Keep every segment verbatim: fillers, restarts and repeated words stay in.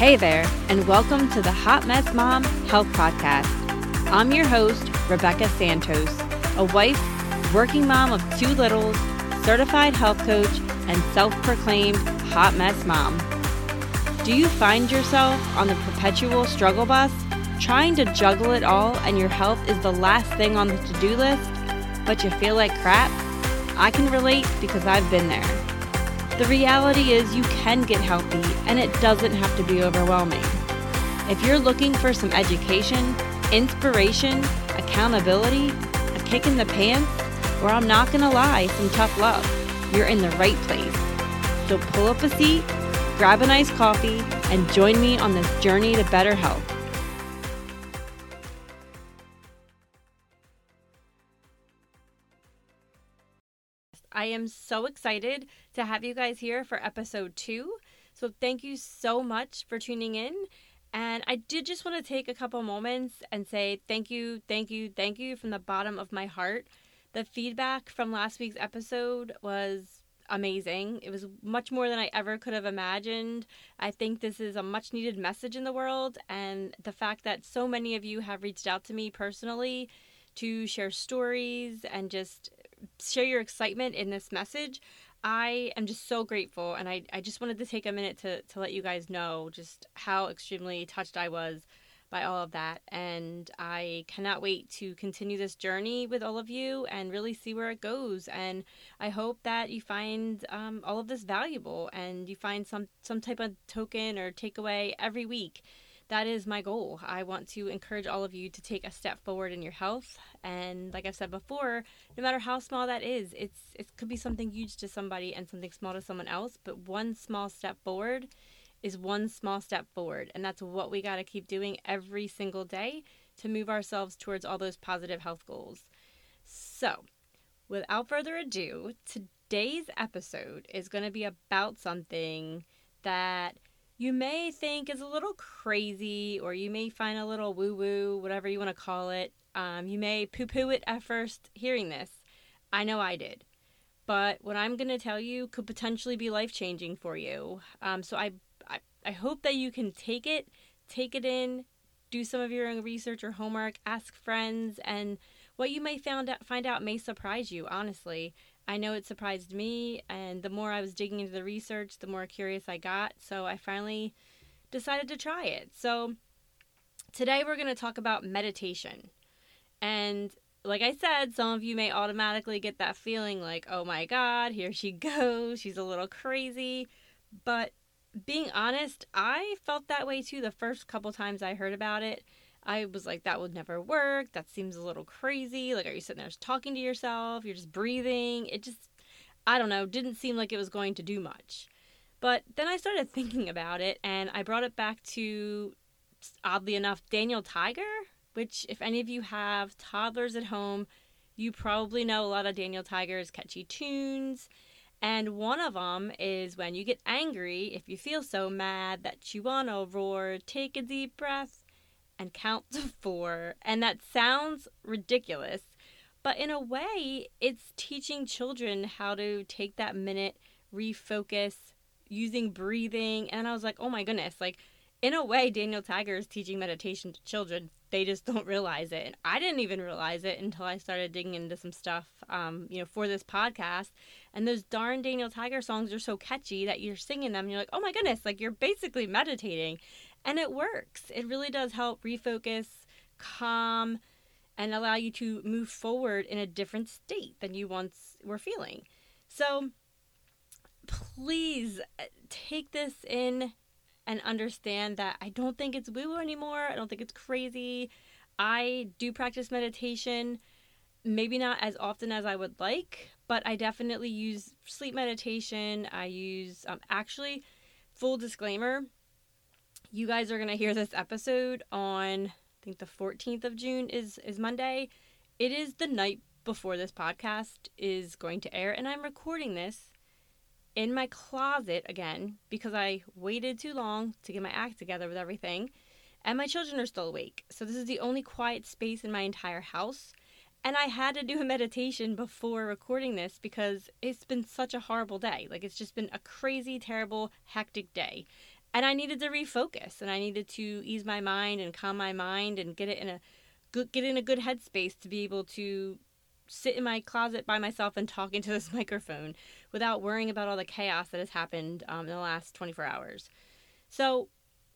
Hey there, and welcome to the Hot Mess Mom Health Podcast. I'm your host, Rebecca Santos, a wife, working mom of two littles, certified health coach, and self-proclaimed hot mess mom. Do you find yourself on the perpetual struggle bus, trying to juggle it all and your health is the last thing on the to-do list, but you feel like crap? I can relate because I've been there. The reality is you can get healthy and it doesn't have to be overwhelming. If you're looking for some education, inspiration, accountability, a kick in the pants, or I'm not going to lie, some tough love, you're in the right place. So pull up a seat, grab a nice coffee, and join me on this journey to better health. I am so excited to have you guys here for episode two. So thank you so much for tuning in. And I did just want to take a couple moments and say thank you, thank you, thank you from the bottom of my heart. The feedback from last week's episode was amazing. It was much more than I ever could have imagined. I think this is a much needed message in the world. And the fact that so many of you have reached out to me personally to share stories and just share your excitement in this message. I am just so grateful, and I, I just wanted to take a minute to, to let you guys know just how extremely touched I was by all of that, and I cannot wait to continue this journey with all of you and really see where it goes, and I hope that you find um, all of this valuable and you find some, some type of token or takeaway every week. That is my goal. I want to encourage all of you to take a step forward in your health. And like I've said before, no matter how small that is, it's it could be something huge to somebody and something small to someone else. But one small step forward is one small step forward. And that's what we got to keep doing every single day to move ourselves towards all those positive health goals. So without further ado, today's episode is going to be about something that you may think is a little crazy, or you may find a little woo-woo, whatever you want to call it. Um, you may poo-poo it at first hearing this. I know I did. But what I'm going to tell you could potentially be life-changing for you. Um, so I, I, I hope that you can take it, take it in, do some of your own research or homework, ask friends, and what you may found out, find out may surprise you, honestly. I know it surprised me, and the more I was digging into the research, the more curious I got, so I finally decided to try it. So today we're going to talk about meditation. And like I said, some of you may automatically get that feeling like, oh my God, here she goes, she's a little crazy. But being honest, I felt that way too the first couple times I heard about it. I was like, that would never work. That seems a little crazy. Like, are you sitting there just talking to yourself? You're just breathing. It just, I don't know, didn't seem like it was going to do much. But then I started thinking about it, and I brought it back to, oddly enough, Daniel Tiger, which if any of you have toddlers at home, you probably know a lot of Daniel Tiger's catchy tunes. And one of them is when you get angry, if you feel so mad that you want to roar, take a deep breath and count to four. And that sounds ridiculous, but in a way, it's teaching children how to take that minute, refocus, using breathing. And I was like, oh my goodness, like in a way, Daniel Tiger is teaching meditation to children. They just don't realize it. And I didn't even realize it until I started digging into some stuff, um, you know, for this podcast. And those darn Daniel Tiger songs are so catchy that you're singing them and you're like, oh my goodness, like you're basically meditating. And it works. It really does help refocus, calm, and allow you to move forward in a different state than you once were feeling. So please take this in and understand that I don't think it's woo-woo anymore. I don't think it's crazy. I do practice meditation, maybe not as often as I would like, but I definitely use sleep meditation. I use, um, actually, full disclaimer, you guys are going to hear this episode on, I think the fourteenth of June is, is Monday. It is the night before this podcast is going to air, and I'm recording this in my closet again because I waited too long to get my act together with everything, and my children are still awake. So this is the only quiet space in my entire house, and I had to do a meditation before recording this because it's been such a horrible day. Like, it's just been a crazy, terrible, hectic day. And I needed to refocus, and I needed to ease my mind and calm my mind and get it in a good, get in a good headspace to be able to sit in my closet by myself and talk into this microphone without worrying about all the chaos that has happened um, in the last twenty-four hours. So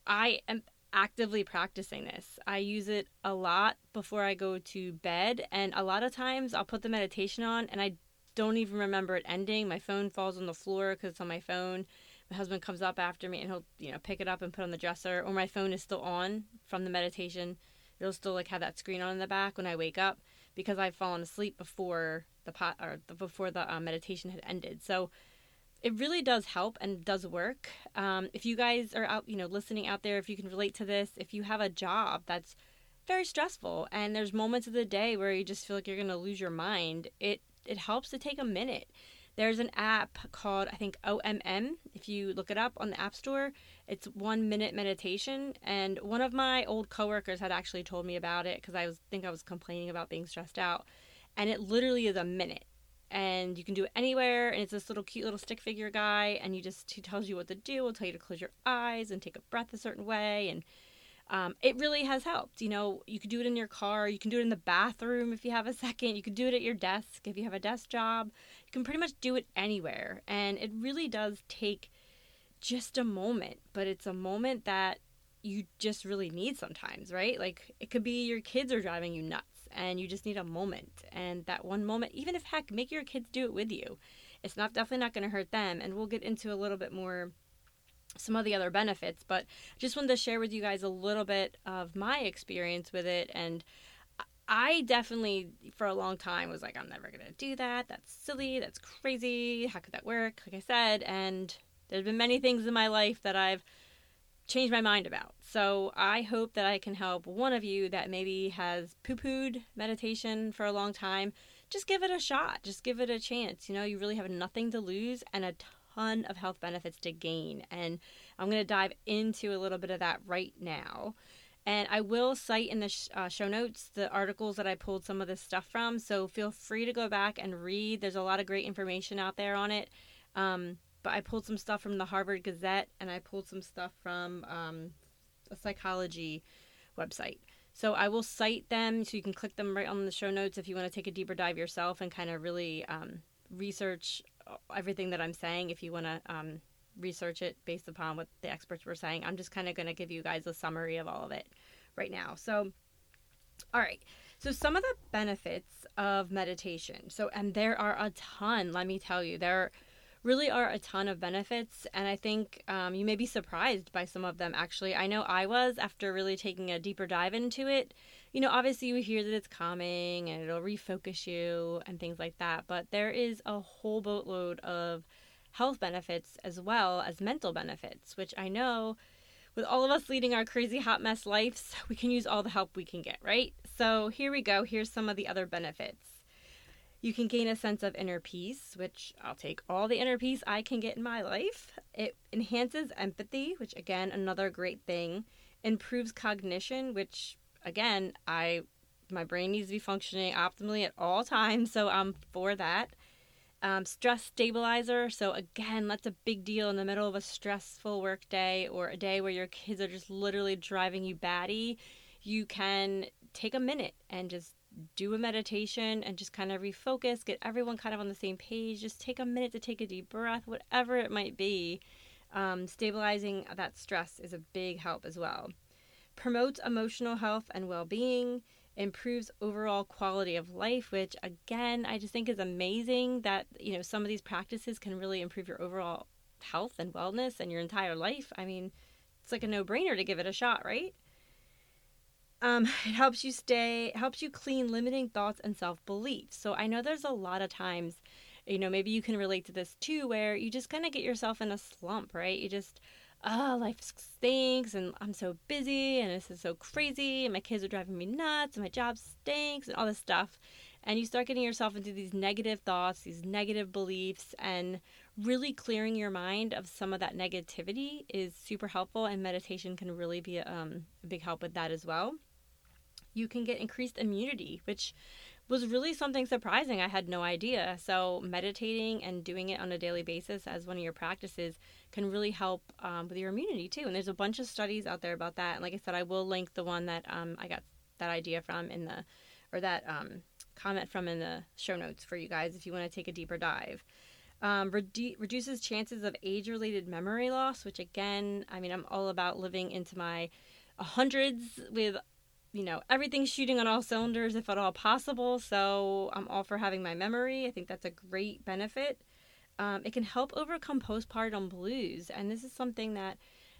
I am actively practicing this. I use it a lot before I go to bed, and a lot of times I'll put the meditation on and I don't even remember it ending. My phone falls on the floor because it's on my phone. My husband comes up after me and he'll, you know, pick it up and put it on the dresser, or my phone is still on from the meditation. It'll still like have that screen on in the back when I wake up because I've fallen asleep before the pot or before the uh, meditation had ended. So it really does help and does work. Um, if you guys are out, you know, listening out there, if you can relate to this, if you have a job that's very stressful and there's moments of the day where you just feel like you're going to lose your mind, it it helps to take a minute. There's an app called, I think, O M M. If you look it up on the App Store, it's one minute meditation. And one of my old coworkers had actually told me about it because I was think I was complaining about being stressed out. And it literally is a minute. And you can do it anywhere. And it's this little cute little stick figure guy. And you just, he tells you what to do. He'll tell you to close your eyes and take a breath a certain way. And um, it really has helped. You know, you can do it in your car. You can do it in the bathroom if you have a second. You can do it at your desk if you have a desk job. You can pretty much do it anywhere. And it really does take just a moment. But it's a moment that you just really need sometimes, right? Like, it could be your kids are driving you nuts. And you just need a moment. And that one moment, even if, heck, make your kids do it with you. It's not definitely not going to hurt them. And we'll get into a little bit more some of the other benefits. But just wanted to share with you guys a little bit of my experience with it. And I definitely, for a long time, was like, I'm never going to do that. That's silly. That's crazy. How could that work? Like I said. And there's been many things in my life that I've change my mind about. So I hope that I can help one of you that maybe has poo-pooed meditation for a long time. Just give it a shot. Just give it a chance. You know, you really have nothing to lose and a ton of health benefits to gain. And I'm going to dive into a little bit of that right now. And I will cite in the sh- uh, show notes the articles that I pulled some of this stuff from. So feel free to go back and read. There's a lot of great information out there on it. Um, But I pulled some stuff from the Harvard Gazette, and I pulled some stuff from um, a psychology website. So I will cite them, so you can click them right on the show notes if you want to take a deeper dive yourself and kind of really um, research everything that I'm saying if you want to um, research it based upon what the experts were saying. I'm just kind of going to give you guys a summary of all of it right now. So, all right. So some of the benefits of meditation. So, and there are a ton, let me tell you. There are really are a ton of benefits, and I think um, you may be surprised by some of them, actually. I know I was, after really taking a deeper dive into it. You know, obviously you hear that it's calming and it'll refocus you and things like that, but there is a whole boatload of health benefits as well as mental benefits, which I know with all of us leading our crazy hot mess lives, we can use all the help we can get, right? So here we go. Here's some of the other benefits. You can gain a sense of inner peace, which I'll take all the inner peace I can get in my life. It enhances empathy, which, again, another great thing. Improves cognition, which, again, I my brain needs to be functioning optimally at all times, so I'm for that. Um, stress stabilizer. So, again, that's a big deal in the middle of a stressful work day or a day where your kids are just literally driving you batty. You can take a minute and just do a meditation and just kind of refocus, get everyone kind of on the same page, just take a minute to take a deep breath, whatever it might be. Um, stabilizing that stress is a big help as well. Promotes emotional health and well-being, improves overall quality of life, which again, I just think is amazing that, you know, some of these practices can really improve your overall health and wellness and your entire life. I mean, it's like a no-brainer to give it a shot, right? Um, it helps you stay, helps you clean limiting thoughts and self-beliefs. So I know there's a lot of times, you know, maybe you can relate to this too, where you just kind of get yourself in a slump, right? You just, oh, life stinks and I'm so busy and this is so crazy and my kids are driving me nuts and my job stinks and all this stuff. And you start getting yourself into these negative thoughts, these negative beliefs, and really clearing your mind of some of that negativity is super helpful. And meditation can really be um, a big help with that as well. You can get increased immunity, which was really something surprising. I had no idea. So meditating and doing it on a daily basis as one of your practices can really help um, with your immunity too. And there's a bunch of studies out there about that. And like I said, I will link the one that um, I got that idea from in the, or that um, comment from in the show notes for you guys if you want to take a deeper dive. Um, redu- reduces chances of age-related memory loss, which again, I mean, I'm all about living into my hundreds with, you know, everything shooting on all cylinders if at all possible. So I'm all for having my memory. I think that's a great benefit. Um, it can help overcome postpartum blues. And this is something that,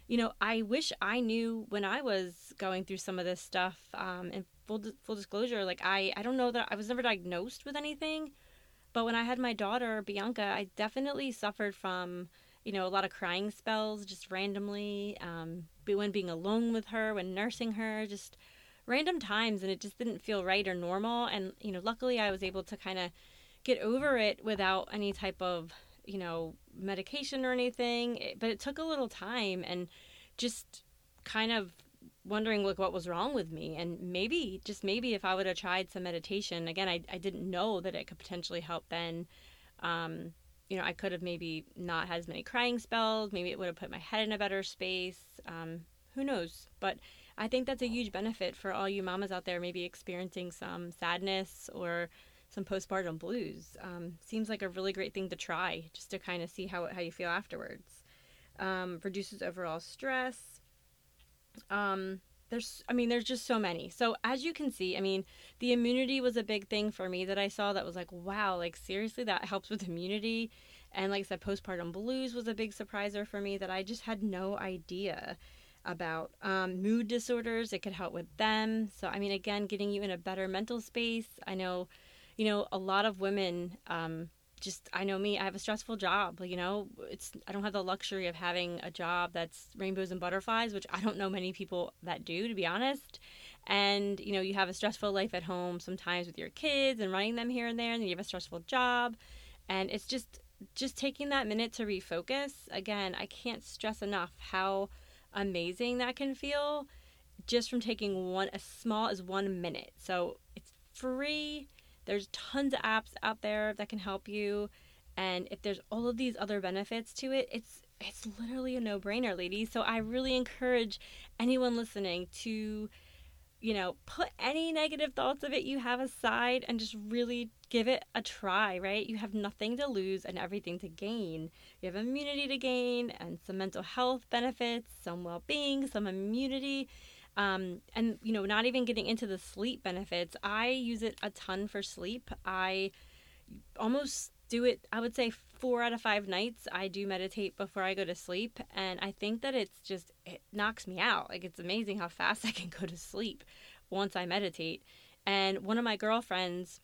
you know, I wish I knew when I was going through some of this stuff. Um, and full, di- full disclosure, like I, I don't know that I was never diagnosed with anything, but when I had my daughter, Bianca, I definitely suffered from, you know, a lot of crying spells just randomly, um, when being alone with her, when nursing her, just random times, and it just didn't feel right or normal. And, you know, luckily I was able to kind of get over it without any type of, you know, medication or anything, it, but it took a little time and just kind of wondering, like, what was wrong with me. And maybe, just maybe, if I would have tried some meditation, again, I, I didn't know that it could potentially help then, um, you know, I could have maybe not had as many crying spells, maybe it would have put my head in a better space, um, who knows, but I think that's a huge benefit for all you mamas out there maybe experiencing some sadness or some postpartum blues. Um, seems like a really great thing to try, just to kind of see how how you feel afterwards. Um, reduces overall stress. Um, there's, I mean, there's just so many. So as you can see, I mean, the immunity was a big thing for me that I saw that was like, wow, like seriously, that helps with immunity. And like I said, postpartum blues was a big surpriser for me that I just had no idea about. Um, mood disorders, it could help with them. So, I mean, again, getting you in a better mental space. I know, you know, a lot of women, um, just, I know me, I have a stressful job, you know, it's, I don't have the luxury of having a job that's rainbows and butterflies, which I don't know many people that do, to be honest. And, you know, you have a stressful life at home sometimes with your kids and running them here and there, and you have a stressful job. And it's just, just taking that minute to refocus. Again, I can't stress enough how amazing that can feel just from taking one, as small as one minute. So it's free. There's tons of apps out there that can help you. And if there's all of these other benefits to it, it's it's literally a no-brainer, ladies. So I really encourage anyone listening to, you know, put any negative thoughts of it you have aside and just really give it a try, right? You have nothing to lose and everything to gain. You have immunity to gain and some mental health benefits, some well-being, some immunity. Um, and, you know, not even getting into the sleep benefits. I use it a ton for sleep. I almost do it, I would say four out of five nights I do meditate before I go to sleep. And I think that it's just, it knocks me out. Like, it's amazing how fast I can go to sleep once I meditate. And one of my girlfriends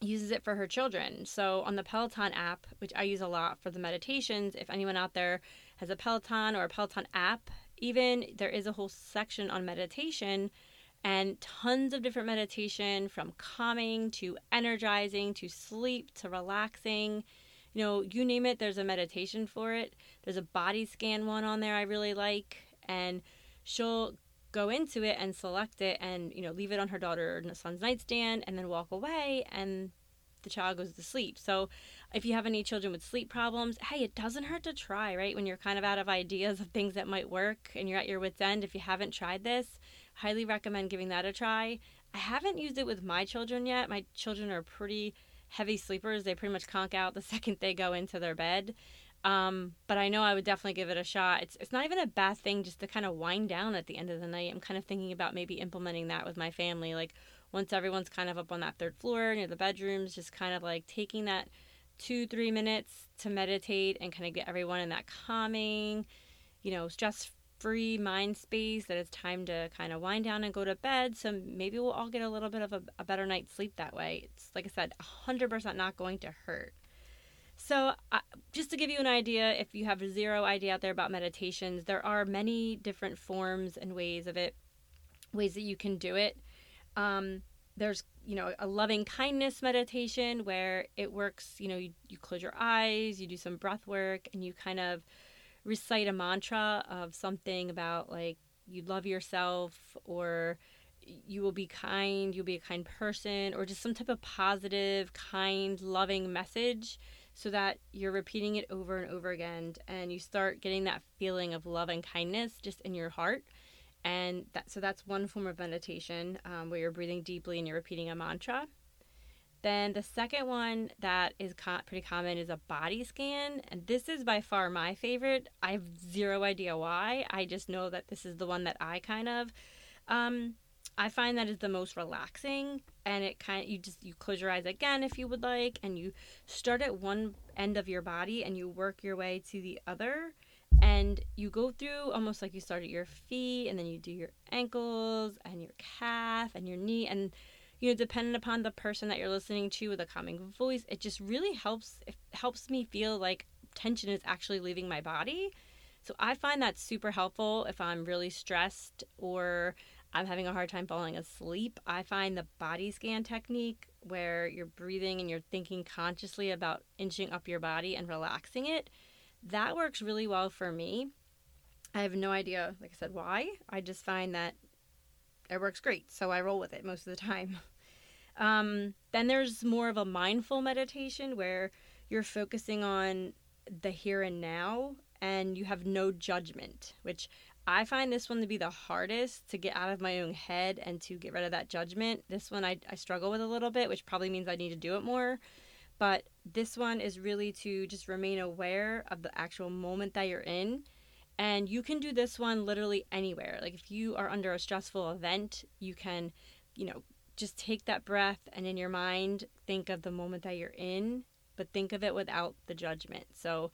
uses it for her children. So on the Peloton app, which I use a lot for the meditations, if anyone out there has a Peloton or a Peloton app, even there is a whole section on meditation and tons of different meditation, from calming to energizing to sleep to relaxing. You know, you name it, there's a meditation for it. There's a body scan one on there I really like, and she'll go into it and select it and, you know, leave it on her daughter or son's nightstand and then walk away, and the child goes to sleep. So if you have any children with sleep problems, hey, it doesn't hurt to try, right? When you're kind of out of ideas of things that might work and you're at your wit's end, if you haven't tried this, highly recommend giving that a try. I haven't used it with my children yet. My children are pretty heavy sleepers. They pretty much conk out the second they go into their bed. Um, but I know I would definitely give it a shot. It's it's not even a bad thing just to kind of wind down at the end of the night. I'm kind of thinking about maybe implementing that with my family. Like, once everyone's kind of up on that third floor near the bedrooms, just kind of like taking that two, three minutes to meditate and kind of get everyone in that calming, you know, stress-free mind space that it's time to kind of wind down and go to bed. So maybe we'll all get a little bit of a, a better night's sleep that way. It's, like I said, one hundred percent not going to hurt. So uh, just to give you an idea, if you have zero idea out there about meditations, there are many different forms and ways of it, ways that you can do it. Um, there's, you know, a loving kindness meditation where it works, you know, you, you close your eyes, you do some breath work, and you kind of recite a mantra of something about, like, you love yourself, or you will be kind, you'll be a kind person, or just some type of positive, kind, loving message so that you're repeating it over and over again, and you start getting that feeling of love and kindness just in your heart. And that, so that's one form of meditation um, where you're breathing deeply and you're repeating a mantra. Then the second one that is co- pretty common is a body scan. And this is by far my favorite. I have zero idea why. I just know that this is the one that I kind of, um, I find that is the most relaxing. And it kind of, you just, you close your eyes again if you would like. And you start at one end of your body and you work your way to the other. And you go through almost like you start at your feet, and then you do your ankles and your calf and your knee. And, you know, depending upon the person that you're listening to with a calming voice, it just really helps. It helps me feel like tension is actually leaving my body. So I find that super helpful if I'm really stressed or I'm having a hard time falling asleep. I find the body scan technique where you're breathing and you're thinking consciously about inching up your body and relaxing it. That works really well for me. I have no idea, like I said, why. I just find that it works great, so I roll with it most of the time. Um, then there's more of a mindful meditation where you're focusing on the here and now, and you have no judgment, which I find this one to be the hardest to get out of my own head and to get rid of that judgment. This one I, I struggle with a little bit, which probably means I need to do it more. But this one is really to just remain aware of the actual moment that you're in. And you can do this one literally anywhere. Like if you are under a stressful event, you can, you know, just take that breath and in your mind, think of the moment that you're in, but think of it without the judgment. So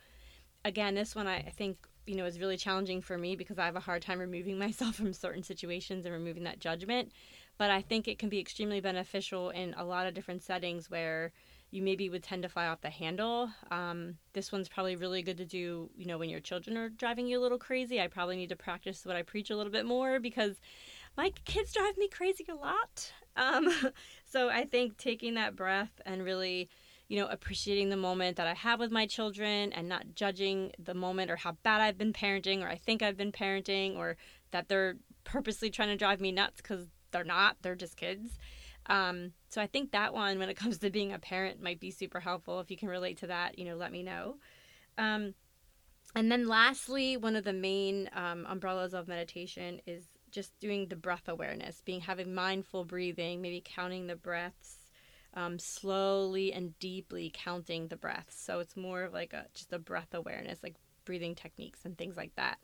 again, this one I think, you know, is really challenging for me because I have a hard time removing myself from certain situations and removing that judgment. But I think it can be extremely beneficial in a lot of different settings where you maybe would tend to fly off the handle. Um, this one's probably really good to do, you know, when your children are driving you a little crazy. I probably need to practice what I preach a little bit more because my kids drive me crazy a lot. Um, so I think taking that breath and really, you know, appreciating the moment that I have with my children and not judging the moment or how bad I've been parenting or I think I've been parenting or that they're purposely trying to drive me nuts because they're not, they're just kids. Um, so I think that one, when it comes to being a parent, might be super helpful. If you can relate to that, you know, let me know. Um, and then lastly, one of the main um, umbrellas of meditation is just doing the breath awareness, being having mindful breathing, maybe counting the breaths, um, slowly and deeply counting the breaths. So it's more of like a, just a breath awareness, like breathing techniques and things like that.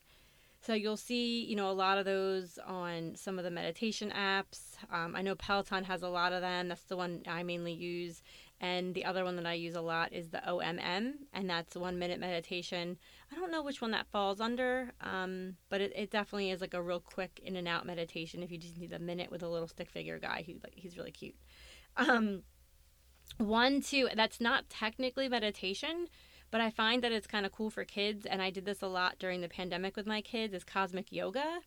So you'll see, you know, a lot of those on some of the meditation apps. Um, I know Peloton has a lot of them. That's the one I mainly use. And the other one that I use a lot is the O M M, and that's one minute meditation. I don't know which one that falls under, um, but it, it definitely is like a real quick in and out meditation if you just need a minute with a little stick figure guy who like he's really cute. Um, one, two, that's not technically meditation, but I find that it's kind of cool for kids, and I did this a lot during the pandemic with my kids, is cosmic yoga.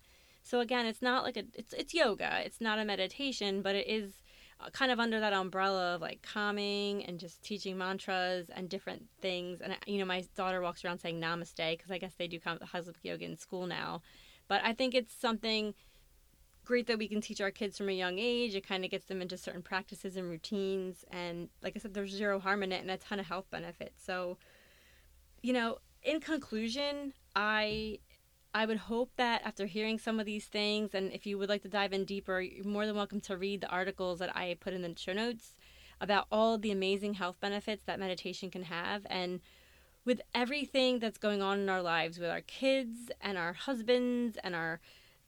So again, it's not like a, it's it's yoga. It's not a meditation, but it is kind of under that umbrella of like calming and just teaching mantras and different things. And, you know, my daughter walks around saying namaste because I guess they do cosmic yoga in school now. But I think it's something great that we can teach our kids from a young age. It kind of gets them into certain practices and routines. And like I said, there's zero harm in it and a ton of health benefits. So, you know, in conclusion, I I would hope that after hearing some of these things, and if you would like to dive in deeper, you're more than welcome to read the articles that I put in the show notes about all the amazing health benefits that meditation can have. And with everything that's going on in our lives with our kids and our husbands and our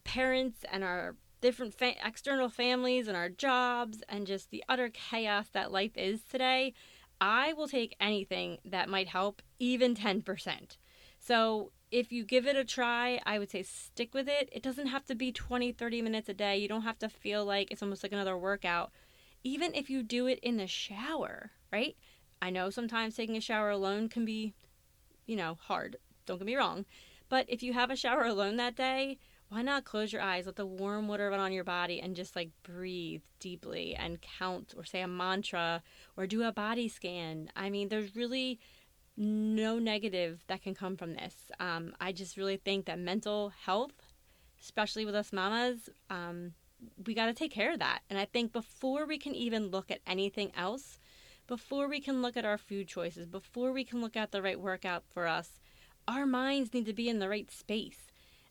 parents and our different fa- external families and our jobs and just the utter chaos that life is today, I will take anything that might help, even ten percent. So if you give it a try, I would say stick with it. It doesn't have to be twenty, thirty minutes a day. You don't have to feel like it's almost like another workout. Even if you do it in the shower, right? I know sometimes taking a shower alone can be, you know, hard. Don't get me wrong. But if you have a shower alone that day, why not close your eyes, let the warm water run on your body, and just like breathe deeply and count or say a mantra or do a body scan. I mean, there's really no negative that can come from this. Um, I just really think that mental health, especially with us mamas, um, we got to take care of that. And I think before we can even look at anything else, before we can look at our food choices, before we can look at the right workout for us, our minds need to be in the right space.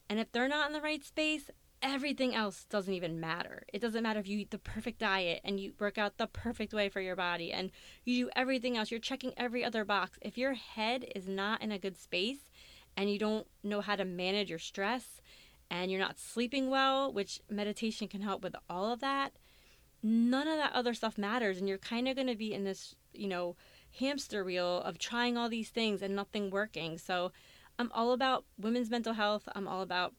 And if they're not in the right space, everything else doesn't even matter. It doesn't matter if you eat the perfect diet and you work out the perfect way for your body and you do everything else. You're checking every other box. If your head is not in a good space and you don't know how to manage your stress and you're not sleeping well, which meditation can help with all of that, none of that other stuff matters. And you're kind of going to be in this, you know, hamster wheel of trying all these things and nothing working. So I'm all about women's mental health. I'm all about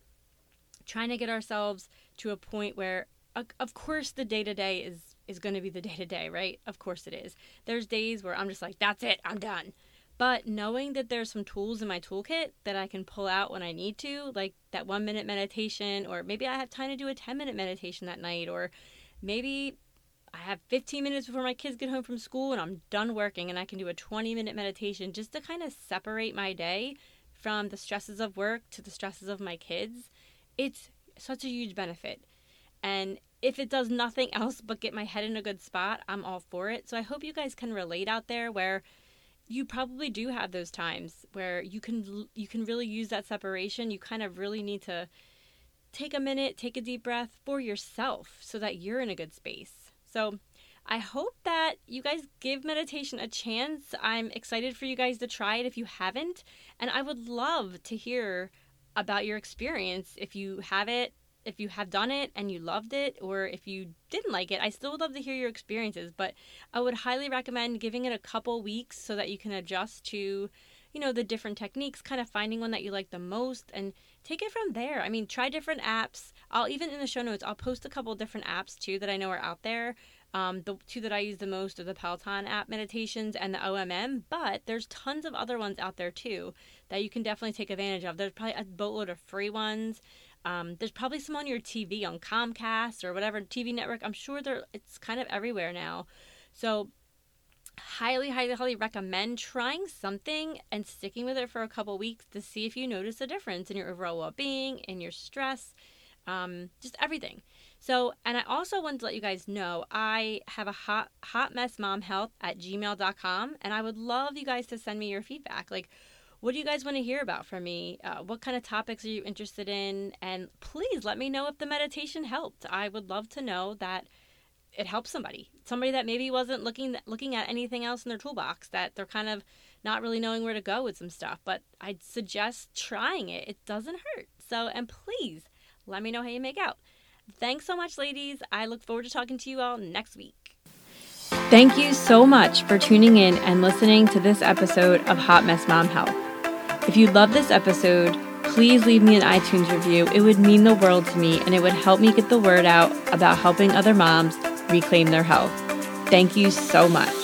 trying to get ourselves to a point where, of course, the day-to-day is, is going to be the day-to-day, right? Of course it is. There's days where I'm just like, that's it, I'm done. But knowing that there's some tools in my toolkit that I can pull out when I need to, like that one-minute meditation, or maybe I have time to do a ten-minute meditation that night, or maybe I have fifteen minutes before my kids get home from school and I'm done working and I can do a twenty-minute meditation just to kind of separate my day from the stresses of work to the stresses of my kids. It's such a huge benefit. And if it does nothing else but get my head in a good spot, I'm all for it. So I hope you guys can relate out there where you probably do have those times where you can you can really use that separation. You kind of really need to take a minute, take a deep breath for yourself so that you're in a good space. So I hope that you guys give meditation a chance. I'm excited for you guys to try it if you haven't. And I would love to hear about your experience, if you have it, if you have done it and you loved it, or if you didn't like it. I still would love to hear your experiences, but I would highly recommend giving it a couple weeks so that you can adjust to, you know, the different techniques, kind of finding one that you like the most and take it from there. I mean, try different apps. I'll even in the show notes, I'll post a couple different apps too that I know are out there. Um, the two that I use the most are the Peloton app meditations and the O M M, but there's tons of other ones out there too that you can definitely take advantage of. There's probably a boatload of free ones. Um, there's probably some on your T V, on Comcast or whatever T V network. I'm sure there it's kind of everywhere now. So highly, highly, highly recommend trying something and sticking with it for a couple weeks to see if you notice a difference in your overall well-being, in your stress, um, just everything. So, and I also wanted to let you guys know, I have a hot, hot mess mom health at gmail dot com, and I would love you guys to send me your feedback. Like, what do you guys want to hear about from me? Uh, what kind of topics are you interested in? And please let me know if the meditation helped. I would love to know that it helped somebody, somebody that maybe wasn't looking, looking at anything else in their toolbox, that they're kind of not really knowing where to go with some stuff, but I'd suggest trying it. It doesn't hurt. So, and please let me know how you make out. Thanks so much, ladies. I look forward to talking to you all next week. Thank you so much for tuning in and listening to this episode of Hot Mess Mom Health. If you love this episode, please leave me an iTunes review. It would mean the world to me, and it would help me get the word out about helping other moms reclaim their health. Thank you so much.